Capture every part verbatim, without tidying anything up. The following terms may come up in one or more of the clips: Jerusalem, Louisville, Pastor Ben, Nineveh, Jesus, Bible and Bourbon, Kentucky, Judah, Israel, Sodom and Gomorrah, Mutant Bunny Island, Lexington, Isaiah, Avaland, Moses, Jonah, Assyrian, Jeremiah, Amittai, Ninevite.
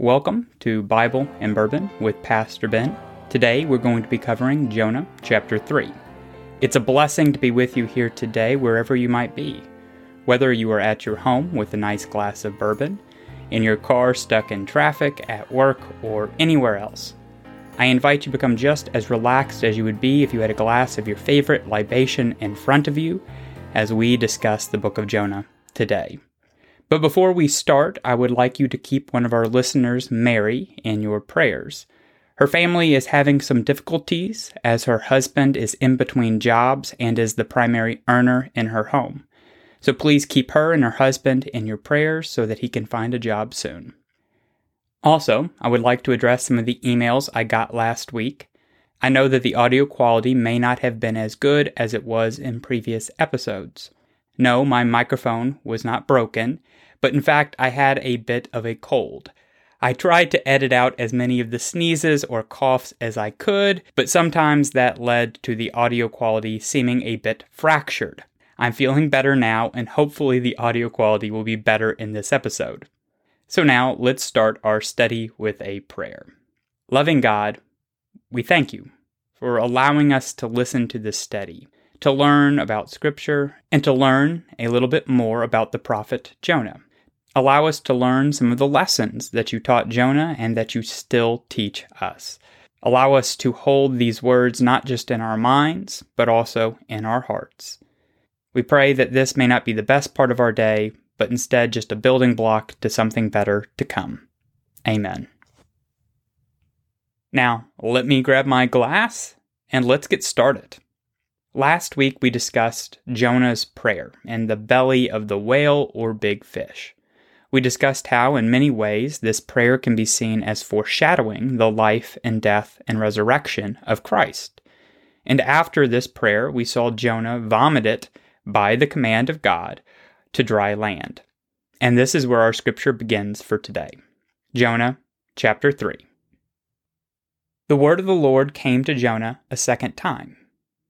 Welcome to Bible and Bourbon with Pastor Ben. Today we're going to be covering Jonah chapter three. It's a blessing to be with you here today wherever you might be. Whether you are at your home with a nice glass of bourbon, in your car stuck in traffic, at work, or anywhere else, I invite you to become just as relaxed as you would be if you had a glass of your favorite libation in front of you as we discuss the book of Jonah today. But before we start, I would like you to keep one of our listeners, Mary, in your prayers. Her family is having some difficulties as her husband is in between jobs and is the primary earner in her home. So please keep her and her husband in your prayers so that he can find a job soon. Also, I would like to address some of the emails I got last week. I know that the audio quality may not have been as good as it was in previous episodes. No, my microphone was not broken, but in fact, I had a bit of a cold. I tried to edit out as many of the sneezes or coughs as I could, but sometimes that led to the audio quality seeming a bit fractured. I'm feeling better now, and hopefully the audio quality will be better in this episode. So now, let's start our study with a prayer. Loving God, we thank you for allowing us to listen to this study, to learn about Scripture, and to learn a little bit more about the prophet Jonah. Allow us to learn some of the lessons that you taught Jonah and that you still teach us. Allow us to hold these words not just in our minds, but also in our hearts. We pray that this may not be the best part of our day, but instead just a building block to something better to come. Amen. Now, let me grab my glass, and let's get started. Last week, we discussed Jonah's prayer and the belly of the whale or big fish. We discussed how, in many ways, this prayer can be seen as foreshadowing the life and death and resurrection of Christ. And after this prayer, we saw Jonah vomit it by the command of God to dry land. And this is where our scripture begins for today. Jonah chapter three. The word of the Lord came to Jonah a second time.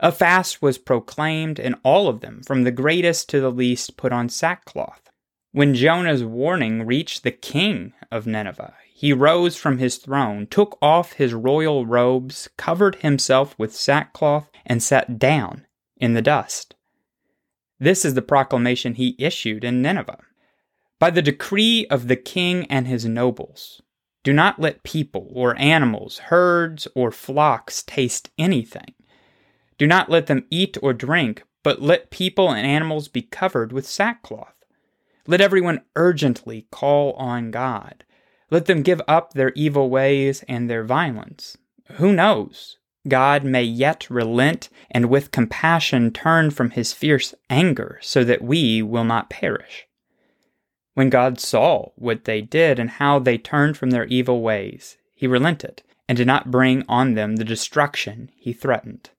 A fast was proclaimed, and all of them, from the greatest to the least, put on sackcloth. When Jonah's warning reached the king of Nineveh, he rose from his throne, took off his royal robes, covered himself with sackcloth, and sat down in the dust. This is the proclamation he issued in Nineveh. By the decree of the king and his nobles, do not let people or animals, herds or flocks taste anything. Do not let them eat or drink, but let people and animals be covered with sackcloth. Let everyone urgently call on God. Let them give up their evil ways and their violence. Who knows? God may yet relent and with compassion turn from his fierce anger so that we will not perish. When God saw what they did and how they turned from their evil ways, he relented and did not bring on them the destruction he threatened.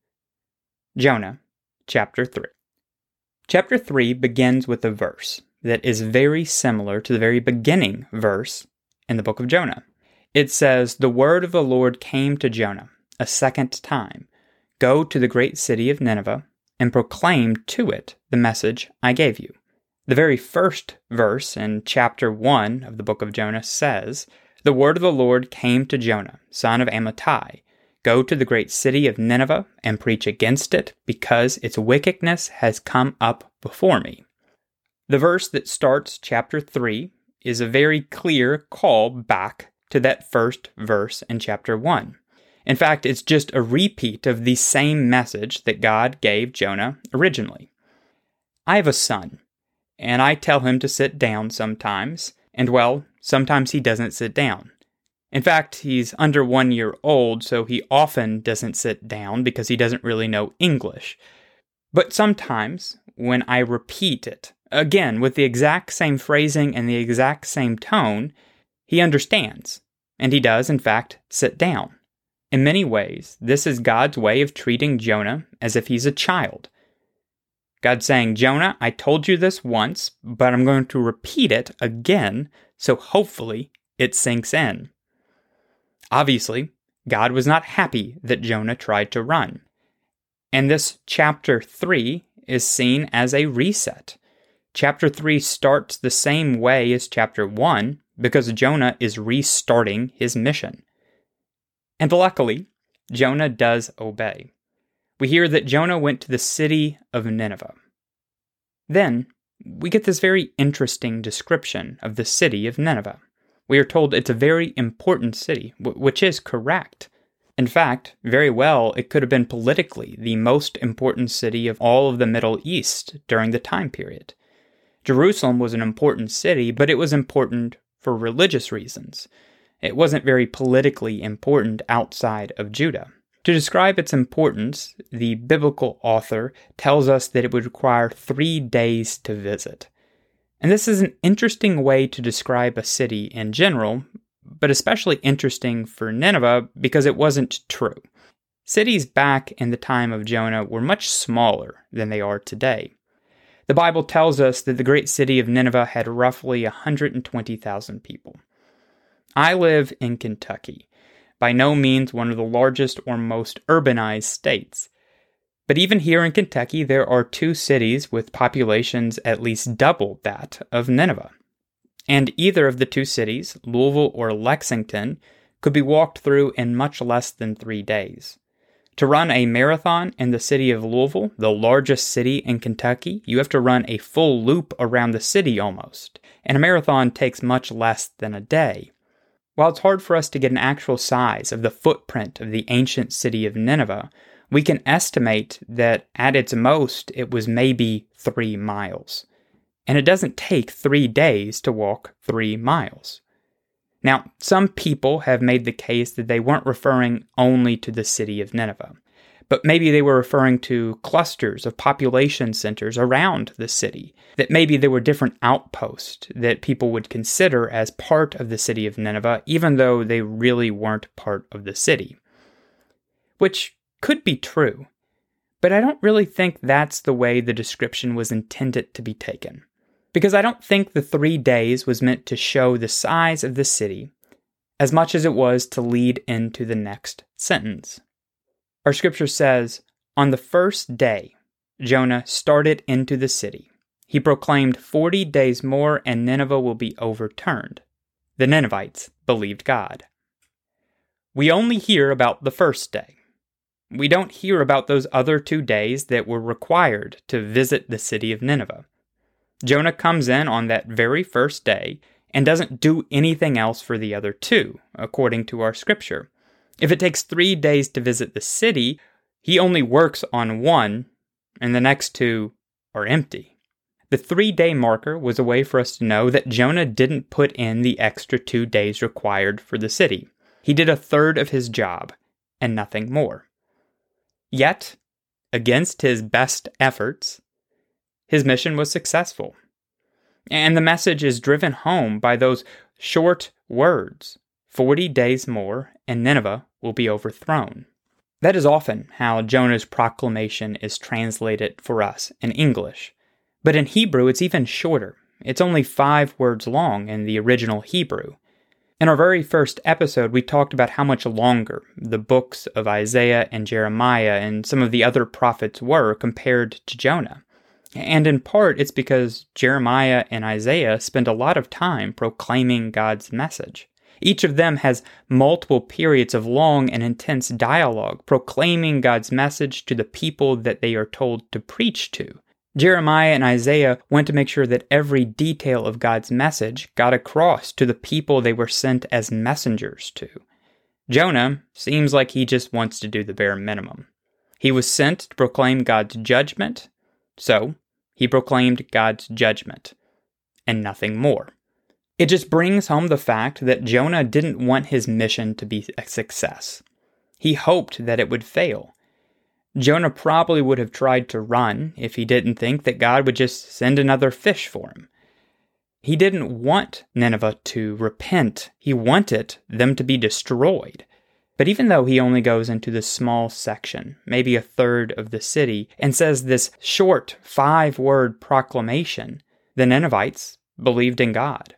Jonah chapter three. Chapter three begins with a verse that is very similar to the very beginning verse in the book of Jonah. It says, "The word of the Lord came to Jonah a second time. Go to the great city of Nineveh and proclaim to it the message I gave you." The very first verse in chapter one of the book of Jonah says, "The word of the Lord came to Jonah, son of Amittai. Go to the great city of Nineveh and preach against it, because its wickedness has come up before me." The verse that starts chapter three is a very clear call back to that first verse in chapter one. In fact, it's just a repeat of the same message that God gave Jonah originally. I have a son, and I tell him to sit down sometimes, and well, sometimes he doesn't sit down. In fact, he's under one year old, so he often doesn't sit down because he doesn't really know English. But sometimes, when I repeat it, again, with the exact same phrasing and the exact same tone, he understands, and he does, in fact, sit down. In many ways, this is God's way of treating Jonah as if he's a child. God's saying, Jonah, I told you this once, but I'm going to repeat it again, so hopefully it sinks in. Obviously, God was not happy that Jonah tried to run. And this chapter three is seen as a reset. Chapter three starts the same way as chapter one because Jonah is restarting his mission. And luckily, Jonah does obey. We hear that Jonah went to the city of Nineveh. Then, we get this very interesting description of the city of Nineveh. We are told it's a very important city, which is correct. In fact, very well, it could have been politically the most important city of all of the Middle East during the time period. Jerusalem was an important city, but it was important for religious reasons. It wasn't very politically important outside of Judah. To describe its importance, the biblical author tells us that it would require three days to visit. And this is an interesting way to describe a city in general, but especially interesting for Nineveh because it wasn't true. Cities back in the time of Jonah were much smaller than they are today. The Bible tells us that the great city of Nineveh had roughly one hundred twenty thousand people. I live in Kentucky, by no means one of the largest or most urbanized states. But even here in Kentucky, there are two cities with populations at least double that of Nineveh. And either of the two cities, Louisville or Lexington, could be walked through in much less than three days. To run a marathon in the city of Louisville, the largest city in Kentucky, you have to run a full loop around the city almost, and a marathon takes much less than a day. While it's hard for us to get an actual size of the footprint of the ancient city of Nineveh, we can estimate that at its most it was maybe three miles. And it doesn't take three days to walk three miles. Now, some people have made the case that they weren't referring only to the city of Nineveh, but maybe they were referring to clusters of population centers around the city, that maybe there were different outposts that people would consider as part of the city of Nineveh, even though they really weren't part of the city. Which could be true, but I don't really think that's the way the description was intended to be taken. Because I don't think the three days was meant to show the size of the city as much as it was to lead into the next sentence. Our scripture says, on the first day, Jonah started into the city. He proclaimed forty days more and Nineveh will be overturned. The Ninevites believed God. We only hear about the first day. We don't hear about those other two days that were required to visit the city of Nineveh. Jonah comes in on that very first day and doesn't do anything else for the other two, according to our scripture. If it takes three days to visit the city, he only works on one, and the next two are empty. The three-day marker was a way for us to know that Jonah didn't put in the extra two days required for the city. He did a third of his job, and nothing more. Yet, against his best efforts, his mission was successful. And the message is driven home by those short words. Forty days more, and Nineveh will be overthrown. That is often how Jonah's proclamation is translated for us in English. But in Hebrew, it's even shorter. It's only five words long in the original Hebrew. In our very first episode, we talked about how much longer the books of Isaiah and Jeremiah and some of the other prophets were compared to Jonah. And in part, it's because Jeremiah and Isaiah spend a lot of time proclaiming God's message. Each of them has multiple periods of long and intense dialogue, proclaiming God's message to the people that they are told to preach to. Jeremiah and Isaiah went to make sure that every detail of God's message got across to the people they were sent as messengers to. Jonah seems like he just wants to do the bare minimum. He was sent to proclaim God's judgment, so he proclaimed God's judgment, and nothing more. It just brings home the fact that Jonah didn't want his mission to be a success. He hoped that it would fail. Jonah probably would have tried to run if he didn't think that God would just send another fish for him. He didn't want Nineveh to repent. He wanted them to be destroyed. But even though he only goes into this small section, maybe a third of the city, and says this short five-word proclamation, the Ninevites believed in God.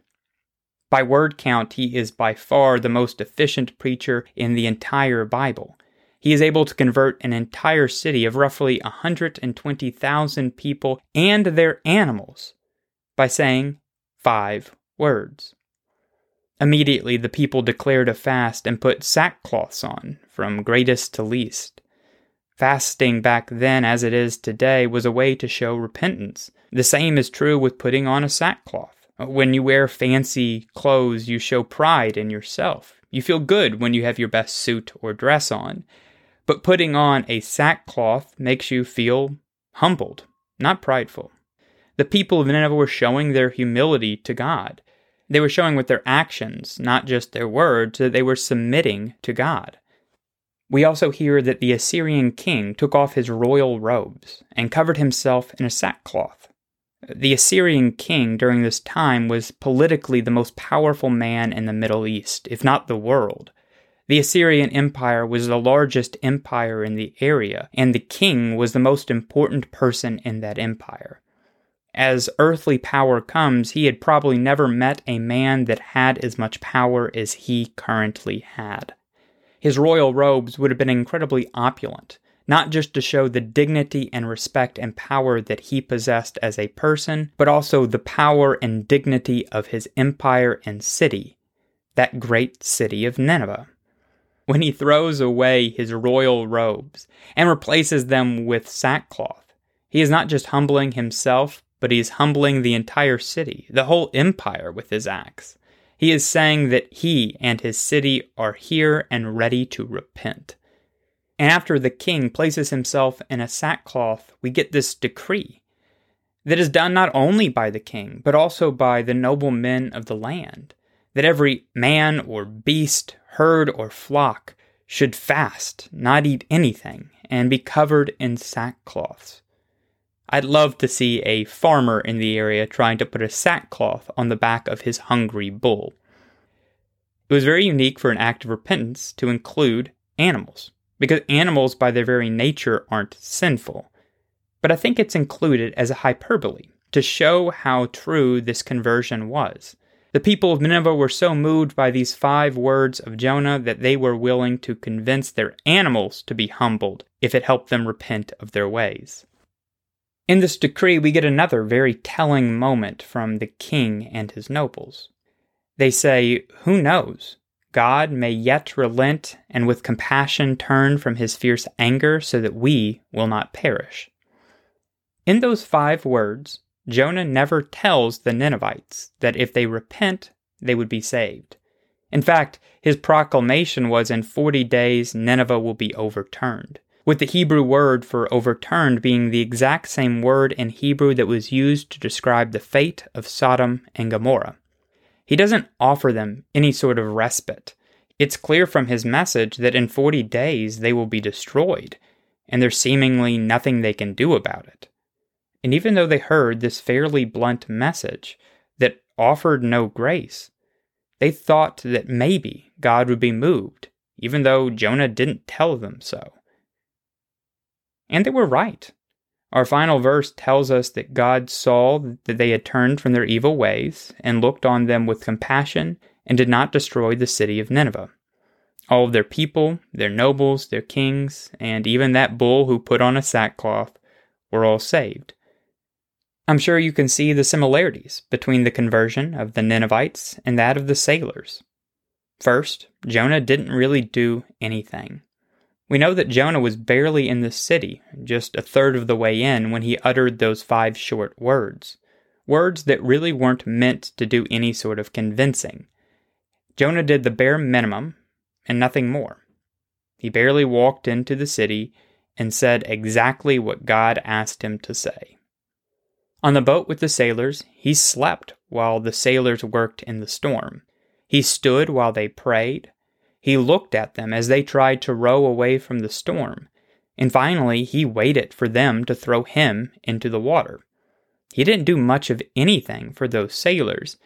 By word count, he is by far the most efficient preacher in the entire Bible. He is able to convert an entire city of roughly one hundred twenty thousand people and their animals by saying five words. Immediately the people declared a fast and put sackcloths on, from greatest to least. Fasting back then, as it is today, was a way to show repentance. The same is true with putting on a sackcloth. When you wear fancy clothes, you show pride in yourself. You feel good when you have your best suit or dress on. But putting on a sackcloth makes you feel humbled, not prideful. The people of Nineveh were showing their humility to God. They were showing with their actions, not just their words, that they were submitting to God. We also hear that the Assyrian king took off his royal robes and covered himself in a sackcloth. The Assyrian king during this time was politically the most powerful man in the Middle East, if not the world. The Assyrian Empire was the largest empire in the area, and the king was the most important person in that empire. As earthly power comes, he had probably never met a man that had as much power as he currently had. His royal robes would have been incredibly opulent, not just to show the dignity and respect and power that he possessed as a person, but also the power and dignity of his empire and city, that great city of Nineveh. When he throws away his royal robes and replaces them with sackcloth, he is not just humbling himself, but he is humbling the entire city, the whole empire with his acts. He is saying that he and his city are here and ready to repent. And after the king places himself in a sackcloth, we get this decree that is done not only by the king, but also by the noble men of the land, that every man or beast, herd or flock should fast, not eat anything, and be covered in sackcloths. I'd love to see a farmer in the area trying to put a sackcloth on the back of his hungry bull. It was very unique for an act of repentance to include animals, because animals by their very nature aren't sinful. But I think it's included as a hyperbole to show how true this conversion was. The people of Nineveh were so moved by these five words of Jonah that they were willing to convince their animals to be humbled if it helped them repent of their ways. In this decree, we get another very telling moment from the king and his nobles. They say, "Who knows? God may yet relent and with compassion turn from his fierce anger so that we will not perish." In those five words, Jonah never tells the Ninevites that if they repent, they would be saved. In fact, his proclamation was, "In forty days, Nineveh will be overturned," with the Hebrew word for overturned being the exact same word in Hebrew that was used to describe the fate of Sodom and Gomorrah. He doesn't offer them any sort of respite. It's clear from his message that in forty days they will be destroyed, and there's seemingly nothing they can do about it. And even though they heard this fairly blunt message that offered no grace, they thought that maybe God would be moved, even though Jonah didn't tell them so. And they were right. Our final verse tells us that God saw that they had turned from their evil ways and looked on them with compassion and did not destroy the city of Nineveh. All of their people, their nobles, their kings, and even that bull who put on a sackcloth were all saved. I'm sure you can see the similarities between the conversion of the Ninevites and that of the sailors. First, Jonah didn't really do anything. We know that Jonah was barely in the city, just a third of the way in, when he uttered those five short words. Words that really weren't meant to do any sort of convincing. Jonah did the bare minimum, and nothing more. He barely walked into the city and said exactly what God asked him to say. On the boat with the sailors, he slept while the sailors worked in the storm. He stood while they prayed. He looked at them as they tried to row away from the storm, and finally he waited for them to throw him into the water. He didn't do much of anything for those sailors,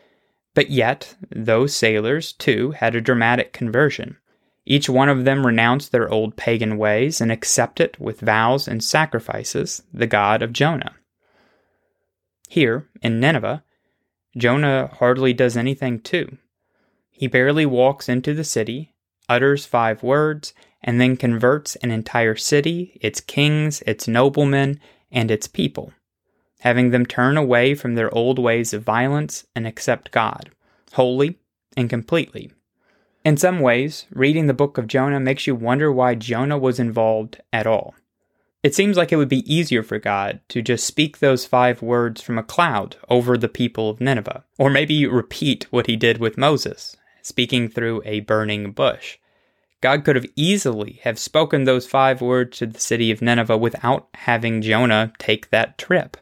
but yet those sailors too had a dramatic conversion. Each one of them renounced their old pagan ways and accepted with vows and sacrifices the God of Jonah. Here, in Nineveh, Jonah hardly does anything too. He barely walks into the city, utters five words, and then converts an entire city, its kings, its noblemen, and its people, having them turn away from their old ways of violence and accept God, wholly and completely. In some ways, reading the book of Jonah makes you wonder why Jonah was involved at all. It seems like it would be easier for God to just speak those five words from a cloud over the people of Nineveh, or maybe repeat what he did with Moses, speaking through a burning bush. God could have easily have spoken those five words to the city of Nineveh without having Jonah take that trip.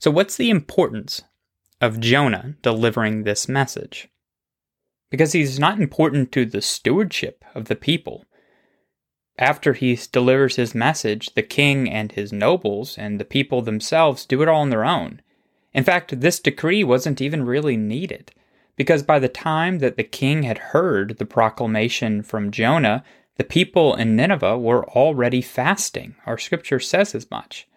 So what's the importance of Jonah delivering this message? Because he's not important to the stewardship of the people. After he delivers his message, the king and his nobles and the people themselves do it all on their own. In fact, this decree wasn't even really needed, because by the time that the king had heard the proclamation from Jonah, the people in Nineveh were already fasting. Our scripture says as much.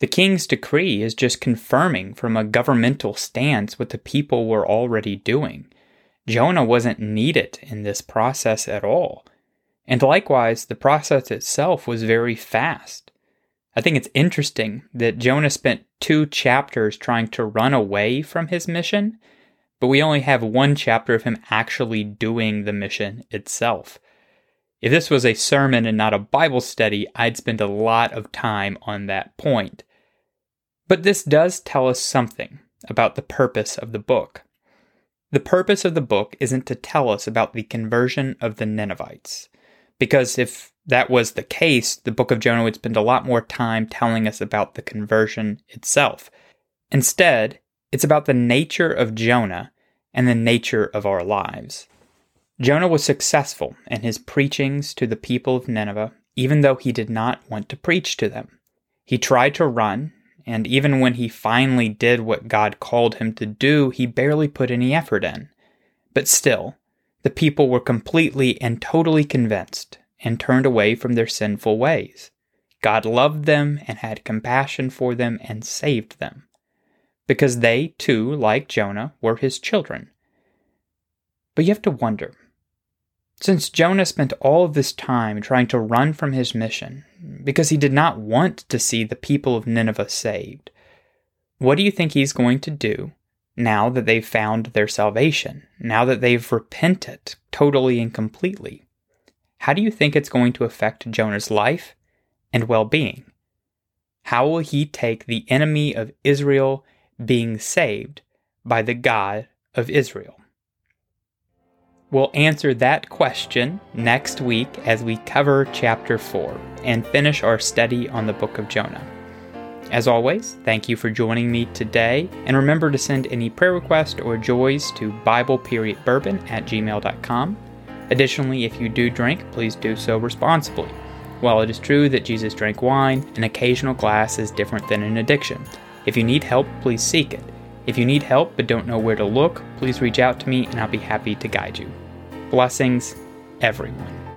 The king's decree is just confirming from a governmental stance what the people were already doing. Jonah wasn't needed in this process at all. And likewise, the process itself was very fast. I think it's interesting that Jonah spent two chapters trying to run away from his mission, but we only have one chapter of him actually doing the mission itself. If this was a sermon and not a Bible study, I'd spend a lot of time on that point. But this does tell us something about the purpose of the book. The purpose of the book isn't to tell us about the conversion of the Ninevites, because if that was the case, the book of Jonah would spend a lot more time telling us about the conversion itself. Instead, it's about the nature of Jonah and the nature of our lives. Jonah was successful in his preachings to the people of Nineveh, even though he did not want to preach to them. He tried to run, and even when he finally did what God called him to do, he barely put any effort in. But still, the people were completely and totally convinced and turned away from their sinful ways. God loved them and had compassion for them and saved them, because they, too, like Jonah, were his children. But you have to wonder, since Jonah spent all of this time trying to run from his mission because he did not want to see the people of Nineveh saved, what do you think he's going to do now that they've found their salvation, now that they've repented totally and completely? How do you think it's going to affect Jonah's life and well-being? How will he take the enemy of Israel being saved by the God of Israel? We'll answer that question next week as we cover chapter four and finish our study on the book of Jonah. As always, thank you for joining me today, and remember to send any prayer requests or joys to bible period bourbon at gmail dot com. Additionally, if you do drink, please do so responsibly. While it is true that Jesus drank wine, an occasional glass is different than an addiction. If you need help, please seek it. If you need help but don't know where to look, please reach out to me and I'll be happy to guide you. Blessings, everyone.